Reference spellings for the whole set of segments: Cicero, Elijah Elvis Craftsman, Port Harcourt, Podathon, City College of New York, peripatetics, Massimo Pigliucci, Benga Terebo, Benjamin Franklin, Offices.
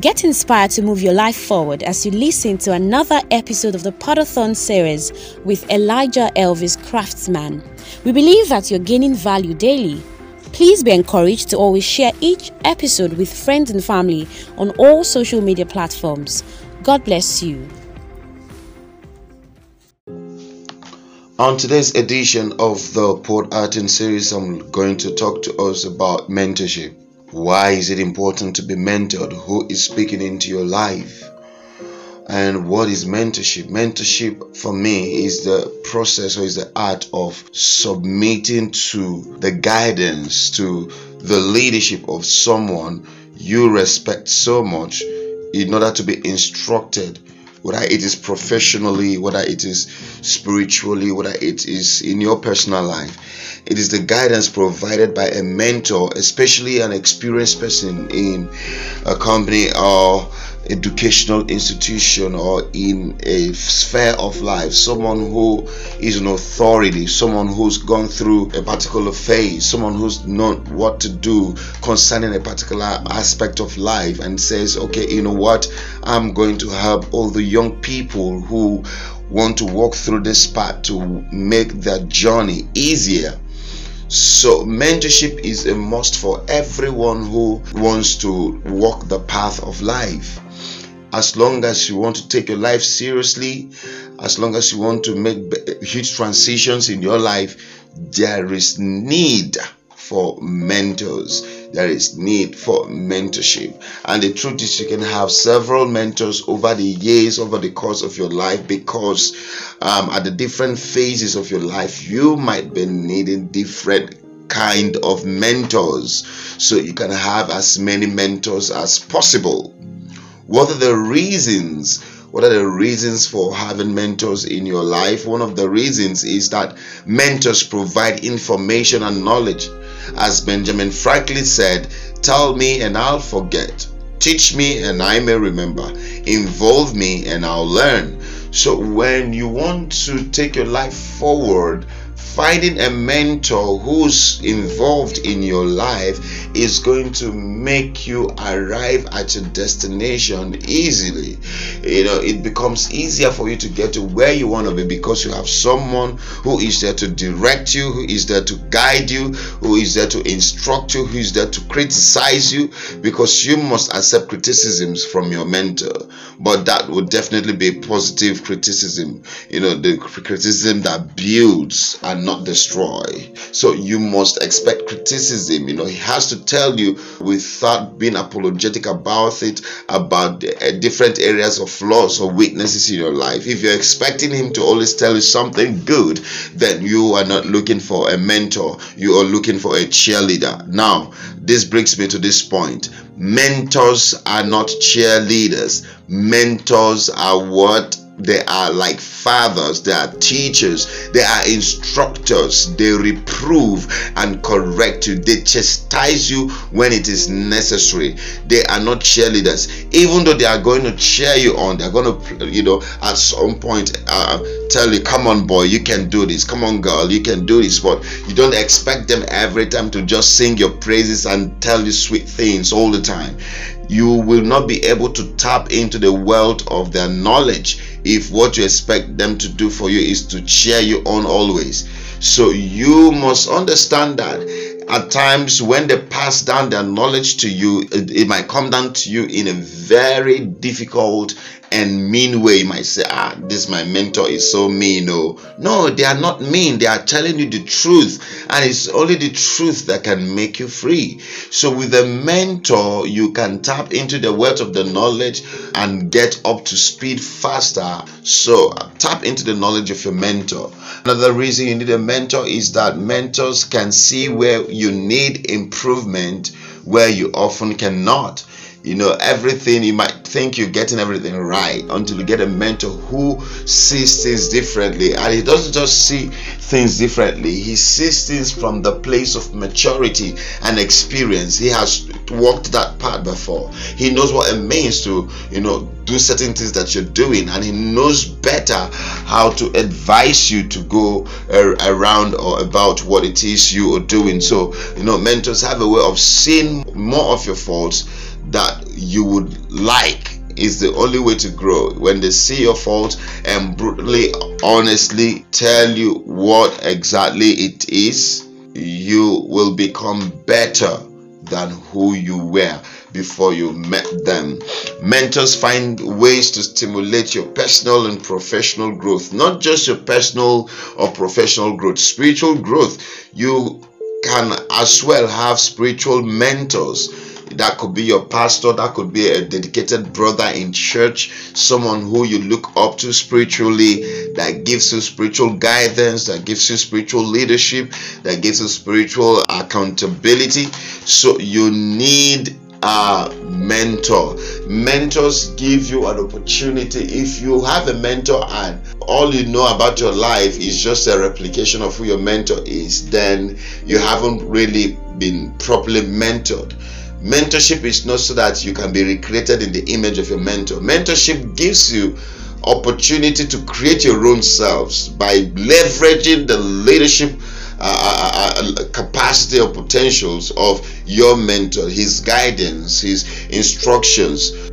Get inspired to move your life forward as you listen to another episode of the Podathon series with Elijah Elvis Craftsman. We believe that you're gaining value daily. Please be encouraged to always share each episode with friends and family on all social media platforms. God bless you. On today's edition of the Port Harcourt series, I'm going to talk to us about mentorship. Why is it important to be mentored? Who is speaking into your life? And what is mentorship? Mentorship for me is the process, or is the art of submitting to the guidance, to the leadership of someone you respect so much in order to be instructed, whether it is professionally, whether it is spiritually, whether it is in your personal life. It is the guidance provided by a mentor, especially an experienced person in a company or educational institution or in a sphere of life, someone who is an authority, someone who's gone through a particular phase, someone who's known what to do concerning a particular aspect of life, and says, okay, you know what, I'm going to help all the young people who want to walk through this path to make their journey easier. So mentorship is a must for everyone who wants to walk the path of life. As long as you want to take your life seriously, as long as you want to make huge transitions in your life, there is need for mentors. There is need for mentorship. And the truth is, you can have several mentors over the years, over the course of your life, because at the different phases of your life, you might be needing different kind of mentors. So you can have as many mentors as possible. What are the reasons for having mentors in your life? One of the reasons is that mentors provide information and knowledge. As Benjamin Franklin said, tell me and I'll forget. Teach me and I may remember. Involve me and I'll learn. So when you want to take your life forward, finding a mentor who's involved in your life is going to make you arrive at your destination easily. You know, it becomes easier for you to get to where you want to be, because you have someone who is there to direct you, who is there to guide you, who is there to instruct you, who is there to criticize you, because you must accept criticisms from your mentor. But that would definitely be positive criticism, you know, the criticism that builds and not destroy. So you must expect criticism. You know, he has to tell you without being apologetic about it, about the different areas of flaws or weaknesses in your life. If you're expecting him to always tell you something good, then you are not looking for a mentor, you are looking for a cheerleader. Now, this brings me to this point. Mentors are not cheerleaders. Mentors are what? They are like fathers, they are teachers, they are instructors. They reprove and correct you. They chastise you when it is necessary. They are not cheerleaders. Even though they are going to cheer you on, they're going to, you know, at some point tell you, come on boy, you can do this, come on girl, you can do this. But you don't expect them every time to just sing your praises and tell you sweet things all the time. You will not be able to tap into the wealth of their knowledge if what you expect them to do for you is to cheer you on always. So you must understand that at times when they pass down their knowledge to you, it might come down to you in a very difficult and mean way. You might say, this my mentor is so mean. No, they are not mean. They are telling you the truth, and it's only the truth that can make you free. So with a mentor, you can tap into the wealth of the knowledge and get up to speed faster. So tap into the knowledge of your mentor. Another reason you need a mentor is that mentors can see where you need improvement, where you often cannot. You know, everything, you might think you're getting everything right until you get a mentor who sees things differently. And he doesn't just see things differently, he sees things from the place of maturity and experience. He has walked that path before. He knows what it means to, you know, do certain things that you're doing, and he knows better how to advise you to go around or about what it is you are doing. So, you know, mentors have a way of seeing more of your faults that you would like is the only way to grow. When they see your fault and brutally, honestly tell you what exactly it is, you will become better than who you were before you met them. Mentors find ways to stimulate your personal and professional growth. Not just your personal or professional growth, spiritual growth. You can as well have spiritual mentors. That could be your pastor, that could be a dedicated brother in church, someone who you look up to spiritually, that gives you spiritual guidance, that gives you spiritual leadership, that gives you spiritual accountability. So you need a mentor. Mentors give you an opportunity. If you have a mentor and all you know about your life is just a replication of who your mentor is, then you haven't really been properly mentored. Mentorship is not so that you can be recreated in the image of your mentor. Mentorship gives you opportunity to create your own selves by leveraging the leadership capacity or potentials of your mentor, his guidance, his instructions.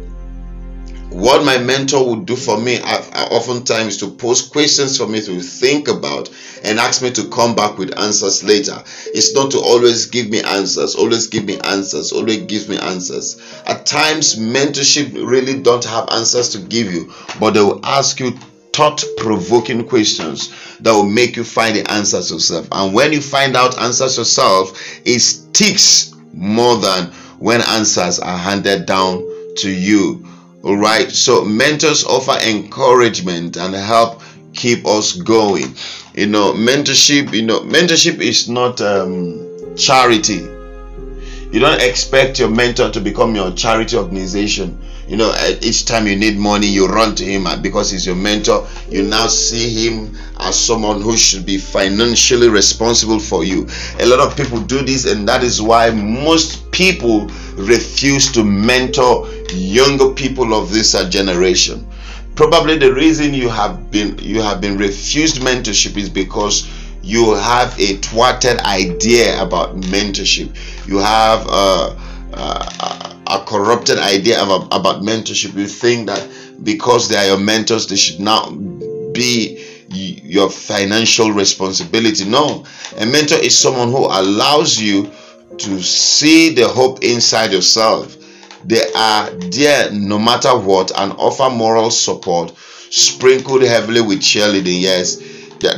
What my mentor would do for me oftentimes to pose questions for me to think about and ask me to come back with answers later. It's not to always give me answers, always give me answers, always give me answers. At times, mentorship really don't have answers to give you, but they will ask you thought-provoking questions that will make you find the answers yourself. And when you find out answers yourself, it sticks more than when answers are handed down to you. All right, so mentors offer encouragement and help keep us going. You know, mentorship, mentorship is not charity. You don't expect your mentor to become your charity organization. You know, each time you need money, you run to him, and because he's your mentor, you now see him as someone who should be financially responsible for you. A lot of people do this, and that is why most people refuse to mentor younger people of this generation. Probably the reason you have been refused mentorship is because you have a thwarted idea about mentorship. You have a corrupted idea about mentorship. You think that because they are your mentors, they should now be your financial responsibility. No, a mentor is someone who allows you to see the hope inside yourself. They are there no matter what and offer moral support, sprinkled heavily with cheerleading. Yes,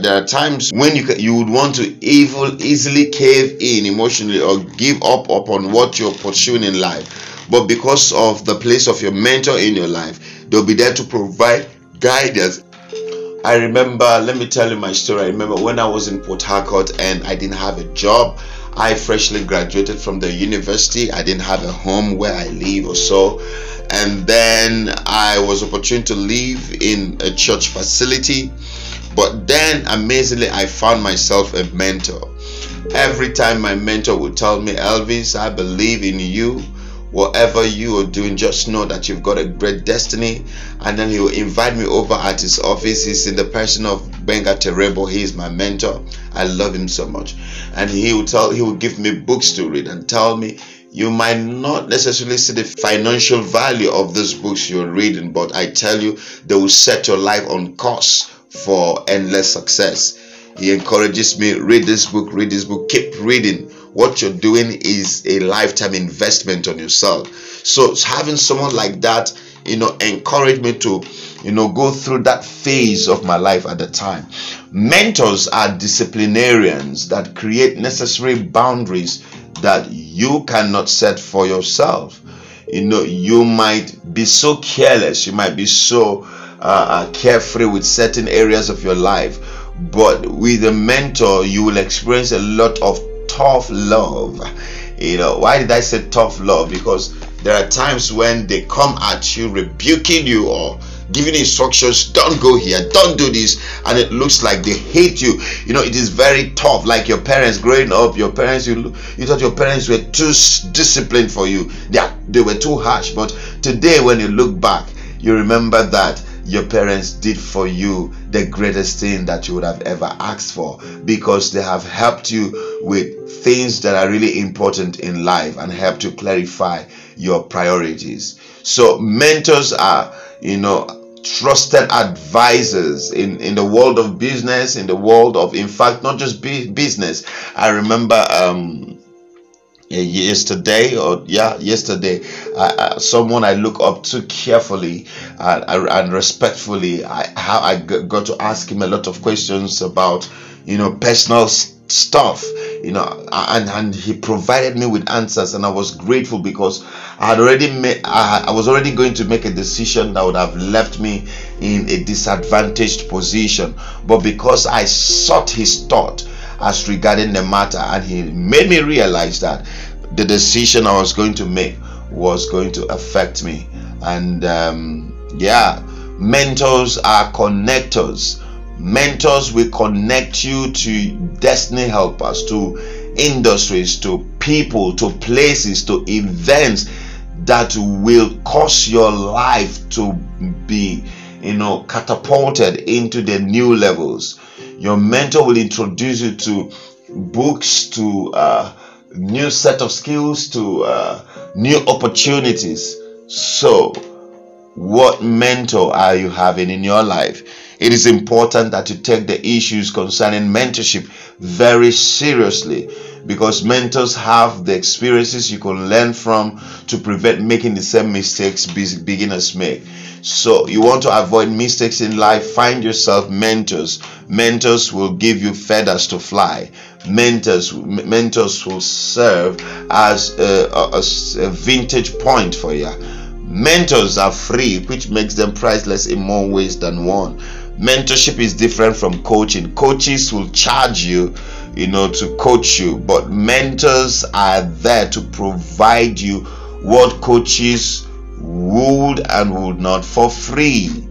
there are times when you would want to easily cave in emotionally or give up upon what you're pursuing in life, but because of the place of your mentor in your life, they'll be there to provide guidance. I remember, let me tell you my story. I remember when I was in Port Harcourt and I didn't have a job. I freshly graduated from the university. I didn't have a home where I live or so. And then I was opportune to live in a church facility. But then amazingly, I found myself a mentor. Every time my mentor would tell me, Elvis, I believe in you. Whatever you are doing, just know that you've got a great destiny. And then he will invite me over at his office. He's in the person of Benga Terebo. He is my mentor. I love him so much. And he will give me books to read and tell me, you might not necessarily see the financial value of these books you're reading, but I tell you, they will set your life on course for endless success. He encourages me, read this book, keep reading. What you're doing is a lifetime investment on yourself. So having someone like that, encouraged me to, go through that phase of my life at the time. Mentors are disciplinarians that create necessary boundaries that you cannot set for yourself. You might be so careless, you might be so carefree with certain areas of your life, but with a mentor, you will experience a lot of tough love. Why did I say tough love? Because there are times when they come at you rebuking you or giving instructions, don't go here, don't do this, and it looks like they hate you. It is very tough. Like your parents growing up, your parents, you thought your parents were too disciplined for you, they were too harsh, but today when you look back, you remember that your parents did for you the greatest thing that you would have ever asked for, because they have helped you with things that are really important in life and helped you clarify your priorities. So mentors are, trusted advisors in the world of business, in the world of, in fact, not just business. I remember yesterday, someone I look up to carefully and respectfully, I got to ask him a lot of questions about personal stuff, and he provided me with answers, and I was grateful because I was already going to make a decision that would have left me in a disadvantaged position, but because I sought his thought as regarding the matter, and he made me realize that the decision I was going to make was going to affect me. And mentors are connectors. Mentors will connect you to destiny helpers, to industries, to people, to places, to events that will cause your life to be catapulted into the new levels. Your mentor will introduce you to books, to new set of skills, to new opportunities. So what mentor are you having in your life? It is important that you take the issues concerning mentorship very seriously, because mentors have the experiences you can learn from to prevent making the same mistakes beginners make. So you want to avoid mistakes in life, find yourself mentors. Mentors will give you feathers to fly. Mentors will serve as a vintage point for you. Mentors are free, which makes them priceless in more ways than one. Mentorship is different from coaching. Coaches will charge you, to coach you, but mentors are there to provide you what coaches would and would not for free.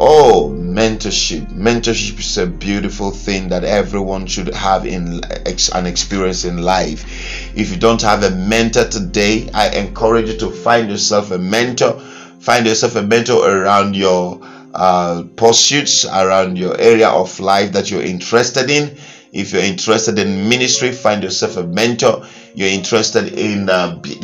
Oh, mentorship. Mentorship is a beautiful thing that everyone should have in an experience in life. If you don't have a mentor today, I encourage you to find yourself a mentor. Find yourself a mentor around your pursuits, around your area of life that you're interested in. If you're interested in ministry, find yourself a mentor. You're interested in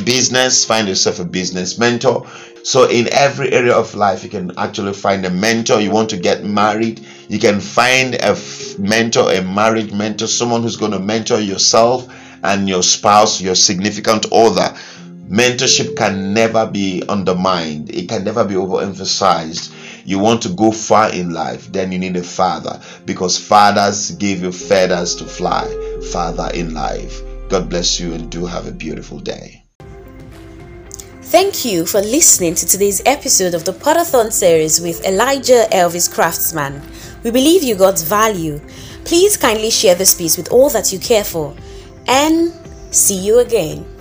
business, find yourself a business mentor. So in every area of life, you can actually find a mentor. You want to get married, you can find a mentor, a marriage mentor, someone who's going to mentor yourself and your spouse, your significant other. Mentorship can never be undermined. It can never be overemphasized. You want to go far in life, then you need a father, because fathers give you feathers to fly. Father in life. God bless you, and do have a beautiful day. Thank you for listening to today's episode of the Podathon series with Elijah Elvis Craftsman. We believe you got value. Please kindly share this piece with all that you care for, and see you again.